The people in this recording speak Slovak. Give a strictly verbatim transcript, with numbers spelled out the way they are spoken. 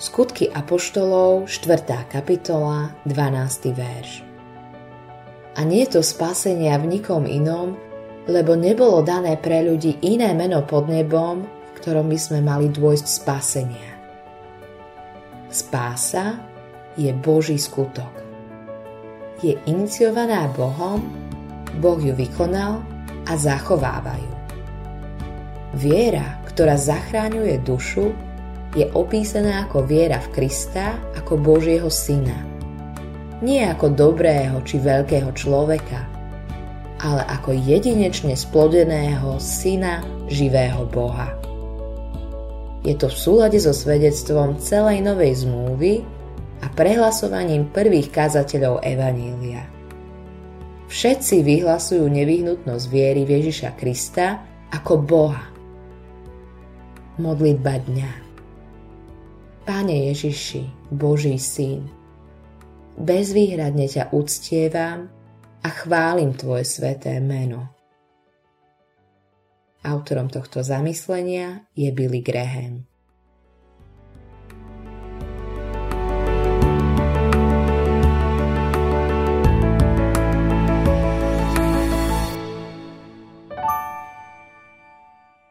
Skutky Apoštolov, štvrtá kapitola, dvanásty verš. A nie je to spasenia v nikom inom, lebo nebolo dané pre ľudí iné meno pod nebom, v ktorom by sme mali dôjsť spasenia. Spása je Boží skutok. Je iniciovaná Bohom, Boh ju vykonal a zachováva ju. Viera, ktorá zachráňuje dušu, je opísaná ako viera v Krista, ako Božieho syna. Nie ako dobrého či veľkého človeka, ale ako jedinečne splodeného syna živého Boha. Je to v súlade so svedectvom celej novej zmluvy a prehlasovaním prvých kazateľov Evanília. Všetci vyhlasujú nevyhnutnosť viery v Ježiša Krista ako Boha. Modlitba dňa. Pane Ježiši, Boží Syn, bezvýhradne ťa uctievam a chválim Tvoje sväté meno. Autorom tohto zamyslenia je Billy Graham.